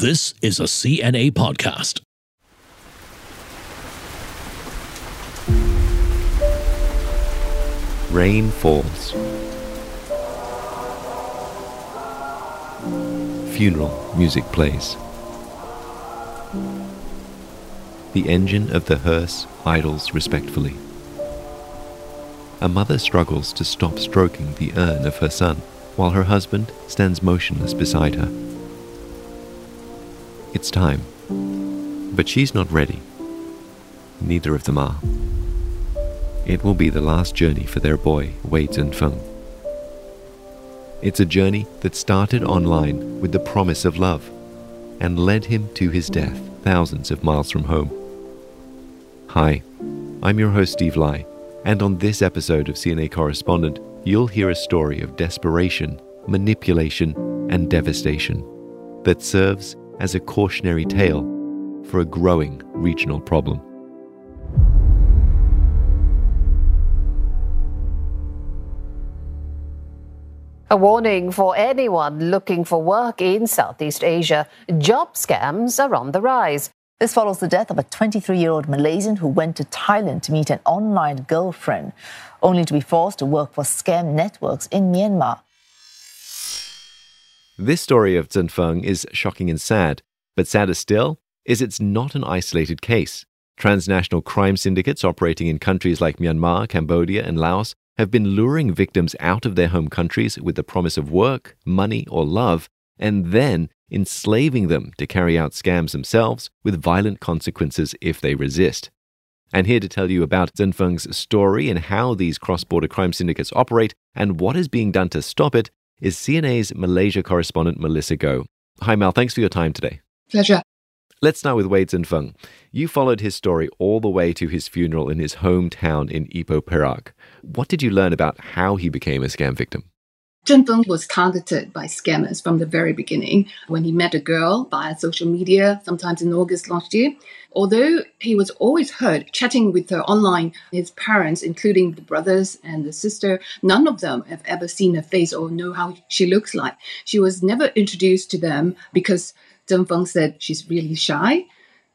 This is a CNA podcast. Rain falls. Funeral music plays. The engine of the hearse idles respectfully. A mother struggles to stop stroking the urn of her son, while her husband stands motionless beside her. It's time, but she's not ready. Neither of them are. It will be the last journey for their boy, Goi Zhen Feng. It's a journey that started online with the promise of love and led him to his death thousands of miles from home. Hi, I'm your host Steve Lai, and on this episode of CNA Correspondent, you'll hear a story of desperation, manipulation, and devastation that serves as a cautionary tale for a growing regional problem. A warning for anyone looking for work in Southeast Asia. Job scams are on the rise. This follows the death of a 23-year-old Malaysian who went to Thailand to meet an online girlfriend, only to be forced to work for scam networks in Myanmar. This story of Zhen Feng is shocking and sad, but sadder still is it's not an isolated case. Transnational crime syndicates operating in countries like Myanmar, Cambodia, and Laos have been luring victims out of their home countries with the promise of work, money, or love, and then enslaving them to carry out scams themselves with violent consequences if they resist. And here to tell you about Zhen Feng's story and how these cross-border crime syndicates operate and what is being done to stop it is CNA's Malaysia correspondent Melissa Goh. Hi Mel, thanks for your time today. Pleasure. Let's start with Goi Zhen Feng. You followed his story all the way to his funeral in his hometown in Ipoh Perak. What did you learn about how he became a scam victim? Zhen Feng was targeted by scammers from the very beginning when he met a girl via social media, sometimes in August last year. Although he was always heard chatting with her online, his parents, including the brothers and the sister, none of them have ever seen her face or know how she looks like. She was never introduced to them because Zhen Feng said she's really shy.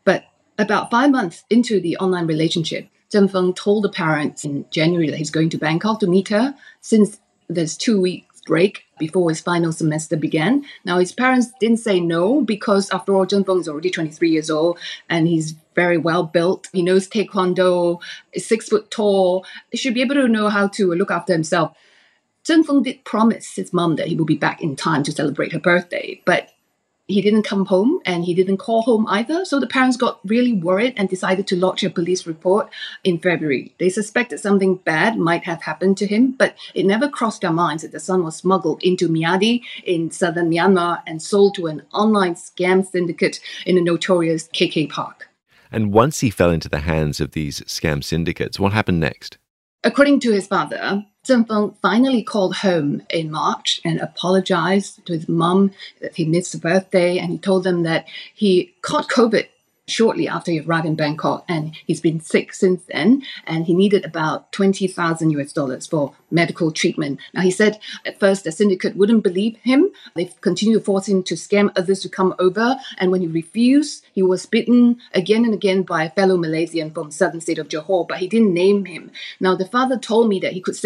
But about 5 months into the online relationship, Zhen Feng told the parents in January that he's going to Bangkok to meet her. Since there's 2 weeks break before his final semester began. Now, his parents didn't say no because, after all, Zhen Feng is already 23 years old and he's very well built. He knows taekwondo, is 6 foot tall. He should be able to know how to look after himself. Zhen Feng did promise his mom that he will be back in time to celebrate her birthday, but he didn't come home and he didn't call home either. So the parents got really worried and decided to lodge a police report in February. They suspected something bad might have happened to him, but it never crossed their minds that the son was smuggled into Myanmar in southern Myanmar and sold to an online scam syndicate in the notorious KK Park. And once he fell into the hands of these scam syndicates, what happened next? According to his father, Zhen Feng finally called home in March and apologized to his mum that he missed her birthday, and he told them that he caught COVID shortly after he arrived in Bangkok and he's been sick since then, and he needed about $20,000 for medical treatment. Now, he said at first the syndicate wouldn't believe him. They continued to force him to scam others to come over, and when he refused, he was beaten again and again by a fellow Malaysian from southern state of Johor, but he didn't name him. Now, the father told me that he could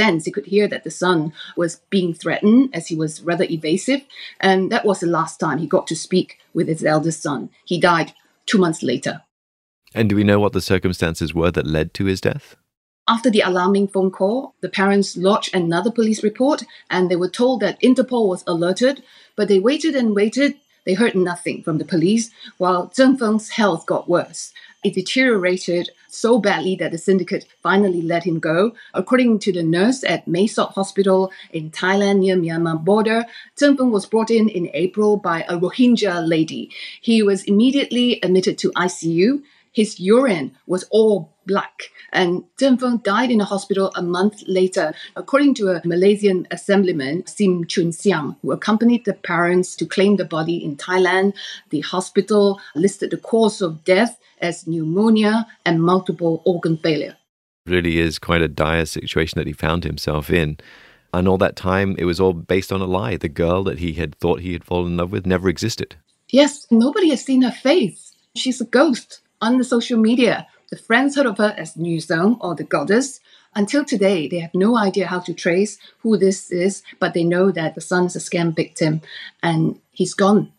hear that the son was being threatened as he was rather evasive, and that was the last time he got to speak with his eldest son. He died 2 months later. And do we know what the circumstances were that led to his death? After the alarming phone call, the parents lodged another police report and they were told that Interpol was alerted, but they waited and waited. They heard nothing from the police, while Zhen Feng's health got worse. It deteriorated so badly that the syndicate finally let him go. According to the nurse at Mae Sot Hospital in Thailand near Myanmar border, Zhen Feng was brought in April by a Rohingya lady. He was immediately admitted to ICU. His urine was all black, and Zhen Feng died in a hospital a month later. According to a Malaysian assemblyman, Sim Chun Siang, who accompanied the parents to claim the body in Thailand, the hospital listed the cause of death as pneumonia and multiple organ failure. Really is quite a dire situation that he found himself in. And all that time, it was all based on a lie. The girl that he had thought he had fallen in love with never existed. Yes, nobody has seen her face. She's a ghost on the social media. The friends heard of her as New Zone or the goddess. Until today, they have no idea how to trace who this is, but they know that the son is a scam victim and he's gone.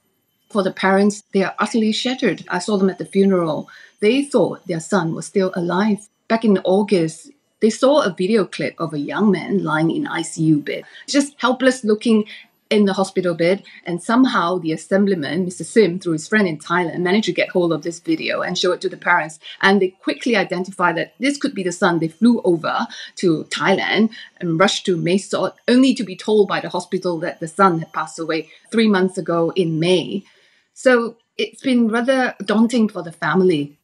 For the parents, they are utterly shattered. I saw them at the funeral. They thought their son was still alive. Back in August, they saw a video clip of a young man lying in ICU bed, just helpless looking in the hospital bed. And somehow the assemblyman, Mr. Sim, through his friend in Thailand, managed to get hold of this video and show it to the parents. And they quickly identified that this could be the son. They flew over to Thailand and rushed to Mae Sot, only to be told by the hospital that the son had passed away 3 months ago in May. So it's been rather daunting for the family.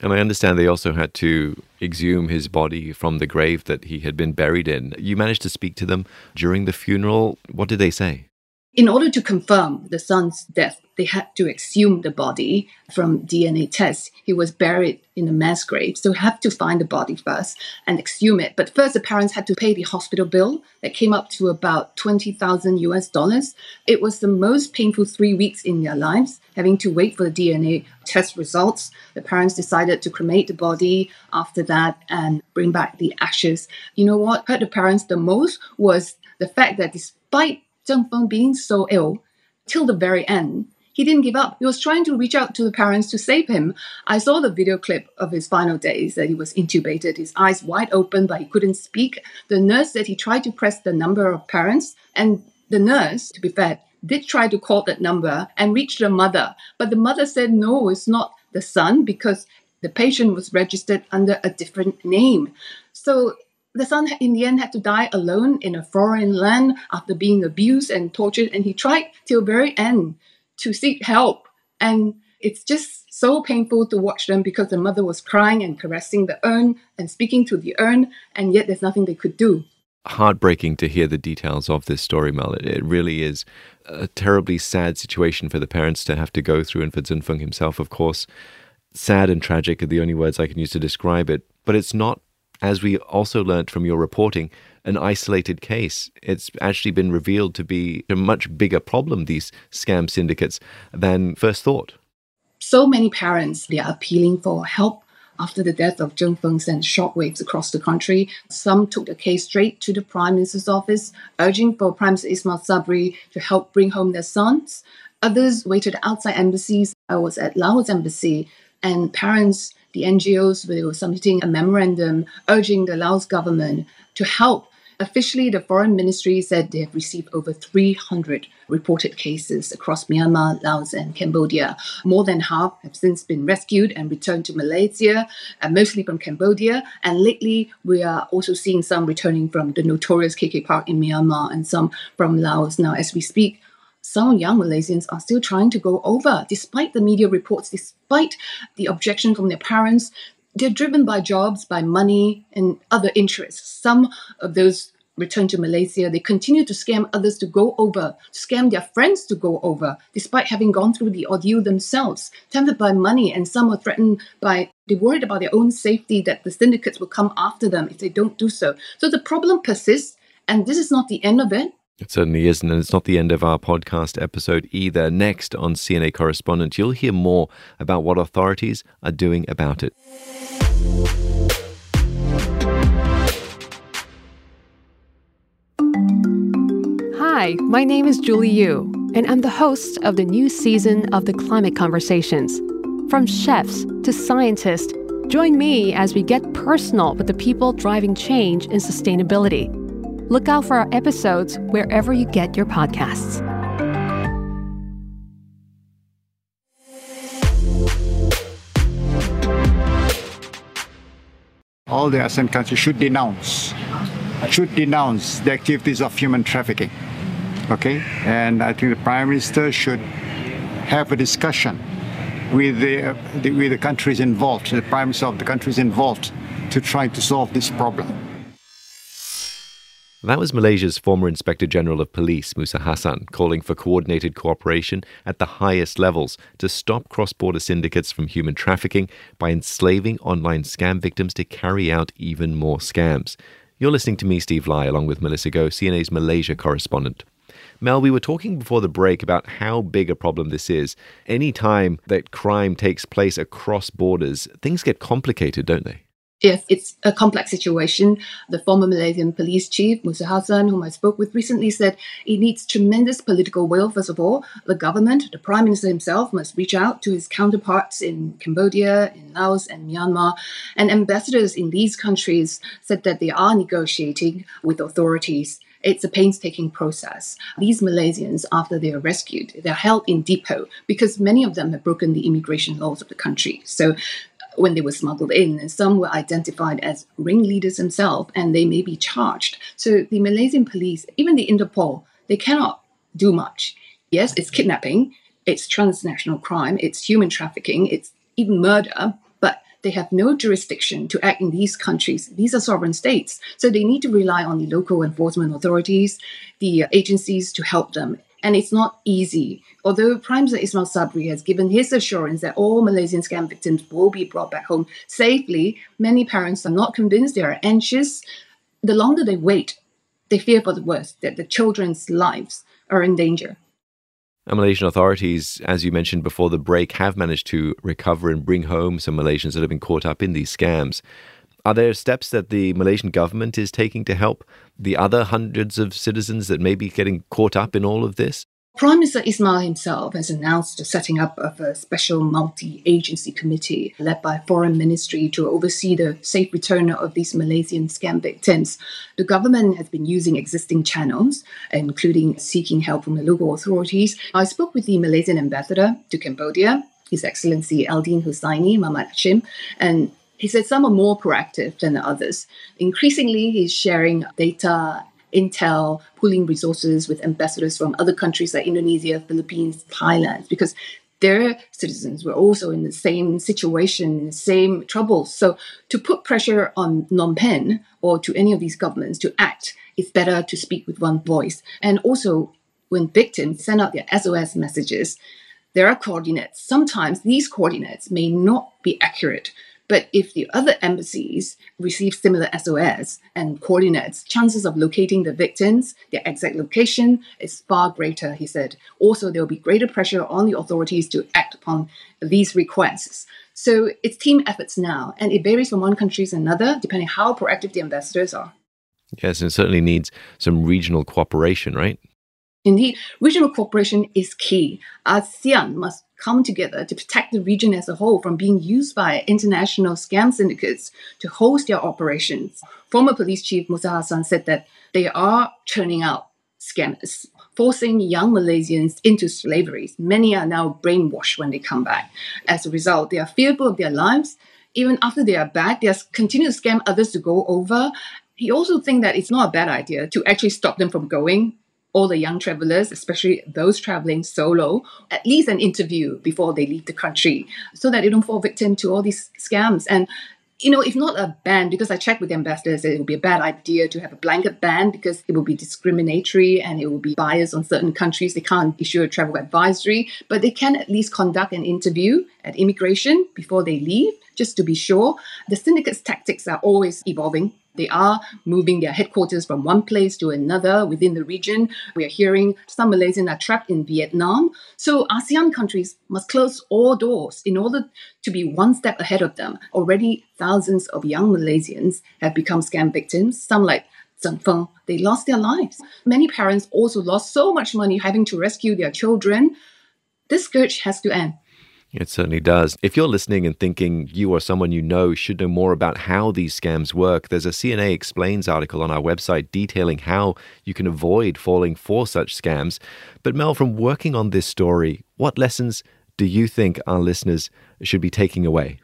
And I understand they also had to exhume his body from the grave that he had been buried in. You managed to speak to them during the funeral. What did they say? In order to confirm the son's death, they had to exhume the body from DNA tests. He was buried in a mass grave, so we have to find the body first and exhume it. But first, the parents had to pay the hospital bill that came up to about $20,000. It was the most painful 3 weeks in their lives, having to wait for the DNA test results. The parents decided to cremate the body after that and bring back the ashes. You know what hurt the parents the most was the fact that despite Zhen Feng being so ill, till the very end, he didn't give up. He was trying to reach out to the parents to save him. I saw the video clip of his final days that he was intubated, his eyes wide open, but he couldn't speak. The nurse said he tried to press the number of parents, and the nurse, to be fair, did try to call that number and reach the mother. But the mother said, no, it's not the son, because the patient was registered under a different name. So the son, in the end, had to die alone in a foreign land after being abused and tortured. And he tried till very end to seek help. And it's just so painful to watch them because the mother was crying and caressing the urn and speaking to the urn. And yet there's nothing they could do. Heartbreaking to hear the details of this story, Mel. It really is a terribly sad situation for the parents to have to go through. And for Zhen Feng himself, of course, sad and tragic are the only words I can use to describe it. But it's not, as we also learnt from your reporting, an isolated case. It's actually been revealed to be a much bigger problem, these scam syndicates, than first thought. So many parents, they are appealing for help after the death of Zhen Feng sent shockwaves across the country. Some took the case straight to the Prime Minister's office, urging for Prime Minister Ismail Sabri to help bring home their sons. Others waited outside embassies. I was at Laos embassy, and parents, the NGOs, were submitting a memorandum urging the Laos government to help. Officially, the foreign ministry said they have received over 300 reported cases across Myanmar, Laos and Cambodia. More than half have since been rescued and returned to Malaysia, mostly from Cambodia. And lately, we are also seeing some returning from the notorious KK Park in Myanmar and some from Laos. Now, as we speak, some young Malaysians are still trying to go over, despite the media reports, despite the objection from their parents. They're driven by jobs, by money and other interests. Some of those return to Malaysia. They continue to scam others to go over, to scam their friends to go over, despite having gone through the ordeal themselves, tempted by money. And some are threatened by, they're worried about their own safety, that the syndicates will come after them if they don't do so. So the problem persists, and this is not the end of it. It certainly isn't, and it's not the end of our podcast episode either. Next on CNA Correspondent, you'll hear more about what authorities are doing about it. Hi, my name is Julie Yu, and I'm the host of the new season of The Climate Conversations. From chefs to scientists, join me as we get personal with the people driving change in sustainability. Look out for our episodes wherever you get your podcasts. All the ASEAN countries should denounce the activities of human trafficking. Okay? And I think the Prime Minister should have a discussion with the countries involved, the Prime Minister of the countries involved, to try to solve this problem. That was Malaysia's former Inspector General of Police, Musa Hassan, calling for coordinated cooperation at the highest levels to stop cross-border syndicates from human trafficking by enslaving online scam victims to carry out even more scams. You're listening to me, Steve Lai, along with Melissa Goh, CNA's Malaysia correspondent. Mel, we were talking before the break about how big a problem this is. Any time that crime takes place across borders, things get complicated, don't they? Yes, it's a complex situation. The former Malaysian police chief, Musa Hassan, whom I spoke with recently, said it needs tremendous political will, first of all. The government, the Prime Minister himself, must reach out to his counterparts in Cambodia, in Laos and Myanmar. And ambassadors in these countries said that they are negotiating with authorities. It's a painstaking process. These Malaysians, after they are rescued, they're held in depot because many of them have broken the immigration laws of the country. So when they were smuggled in, and some were identified as ringleaders themselves, and they may be charged. So the Malaysian police, even the Interpol, they cannot do much. Yes, it's kidnapping, it's transnational crime, it's human trafficking, it's even murder, but they have no jurisdiction to act in these countries. These are sovereign states, so they need to rely on the local enforcement authorities, the agencies to help them. And it's not easy. Although Prime Minister Ismail Sabri has given his assurance that all Malaysian scam victims will be brought back home safely, many parents are not convinced. They are anxious. The longer they wait, they fear for the worst, that the children's lives are in danger. And Malaysian authorities, as you mentioned before the break, have managed to recover and bring home some Malaysians that have been caught up in these scams. Are there steps that the Malaysian government is taking to help the other hundreds of citizens that may be getting caught up in all of this? Prime Minister Ismail himself has announced the setting up of a special multi-agency committee led by Foreign Ministry to oversee the safe return of these Malaysian scam victims. The government has been using existing channels, including seeking help from the local authorities. I spoke with the Malaysian ambassador to Cambodia, His Excellency Eldin Hussaini, Mama Hashim, and he said some are more proactive than the others. Increasingly, he's sharing data, intel, pooling resources with ambassadors from other countries like Indonesia, Philippines, Thailand, because their citizens were also in the same situation, the same troubles. So to put pressure on Phnom Penh or to any of these governments to act, it's better to speak with one voice. And also, when victims send out their SOS messages, there are coordinates. Sometimes these coordinates may not be accurate. But if the other embassies receive similar SOS and coordinates, chances of locating the victims, their exact location, is far greater, he said. Also, there will be greater pressure on the authorities to act upon these requests. So it's team efforts now, and it varies from one country to another, depending how proactive the ambassadors are. Yes, and it certainly needs some regional cooperation, right? Indeed, regional cooperation is key. ASEAN must come together to protect the region as a whole from being used by international scam syndicates to host their operations. Former police chief Musa Hassan said that they are churning out scammers, forcing young Malaysians into slavery. Many are now brainwashed when they come back. As a result, they are fearful of their lives. Even after they are back, they continue to scam others to go over. He also thinks that it's not a bad idea to actually stop them from going. All the young travelers, especially those traveling solo, at least an interview before they leave the country so that they don't fall victim to all these scams. And, you know, if not a ban, because I checked with the ambassadors, it would be a bad idea to have a blanket ban because it will be discriminatory and it will be biased on certain countries. They can't issue a travel advisory, but they can at least conduct an interview at immigration before they leave, just to be sure. The syndicate's tactics are always evolving. They are moving their headquarters from one place to another within the region. We are hearing some Malaysians are trapped in Vietnam. So ASEAN countries must close all doors in order to be one step ahead of them. Already thousands of young Malaysians have become scam victims. Some like Zhen Feng, they lost their lives. Many parents also lost so much money having to rescue their children. This scourge has to end. It certainly does. If you're listening and thinking you or someone you know should know more about how these scams work, there's a CNA Explains article on our website detailing how you can avoid falling for such scams. But Mel, from working on this story, what lessons do you think our listeners should be taking away?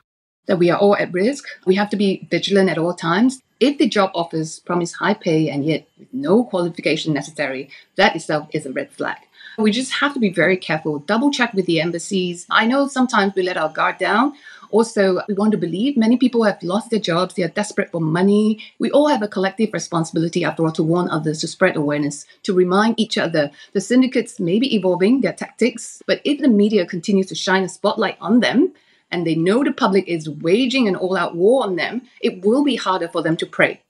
That we are all at risk. We have to be vigilant at all times. If the job offers promise high pay and yet no qualification necessary, that itself is a red flag. We just have to be very careful, double check with the embassies. I know sometimes we let our guard down. Also, we want to believe many people have lost their jobs. They are desperate for money. We all have a collective responsibility, after all, to warn others, to spread awareness, to remind each other. The syndicates may be evolving their tactics, but if the media continues to shine a spotlight on them and they know the public is waging an all-out war on them, it will be harder for them to prey.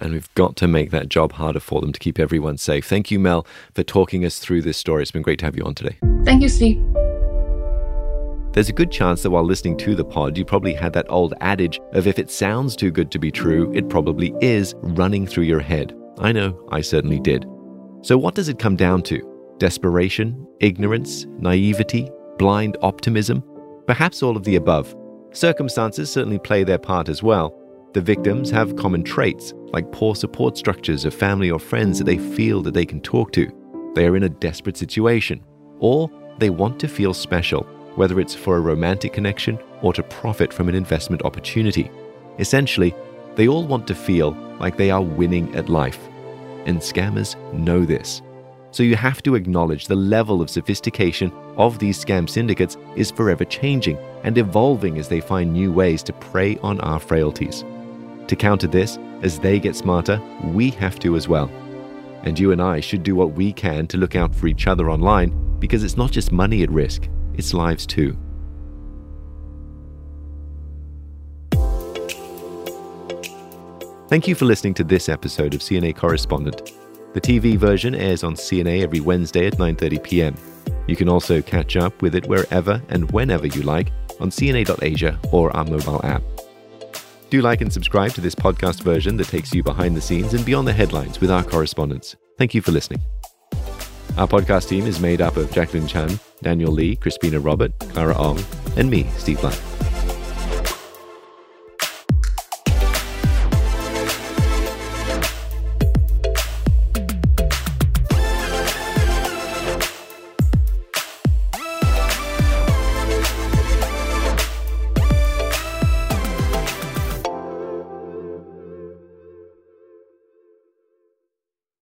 and we've got to make that job harder for them to keep everyone safe. Thank you, Mel, for talking us through this story. It's been great to have you on today. Thank you, Steve. There's a good chance that while listening to the pod, you probably had that old adage of if it sounds too good to be true, it probably is running through your head. I know, I certainly did. So what does it come down to? Desperation, ignorance, naivety, blind optimism? Perhaps all of the above. Circumstances certainly play their part as well. The victims have common traits, like poor support structures of family or friends that they feel that they can talk to. They are in a desperate situation, or they want to feel special, whether it's for a romantic connection or to profit from an investment opportunity. Essentially, they all want to feel like they are winning at life. And scammers know this. So you have to acknowledge the level of sophistication of these scam syndicates is forever changing and evolving as they find new ways to prey on our frailties. To counter this, as they get smarter, we have to as well. And you and I should do what we can to look out for each other online, because it's not just money at risk, it's lives too. Thank you for listening to this episode of CNA Correspondent. The TV version airs on CNA every Wednesday at 9:30 p.m. You can also catch up with it wherever and whenever you like on cna.asia or our mobile app. Do like and subscribe to this podcast version that takes you behind the scenes and beyond the headlines with our correspondents. Thank you for listening. Our podcast team is made up of Jacqueline Chan, Daniel Lee, Crispina Robert, Clara Ong, and me, Steve Lai.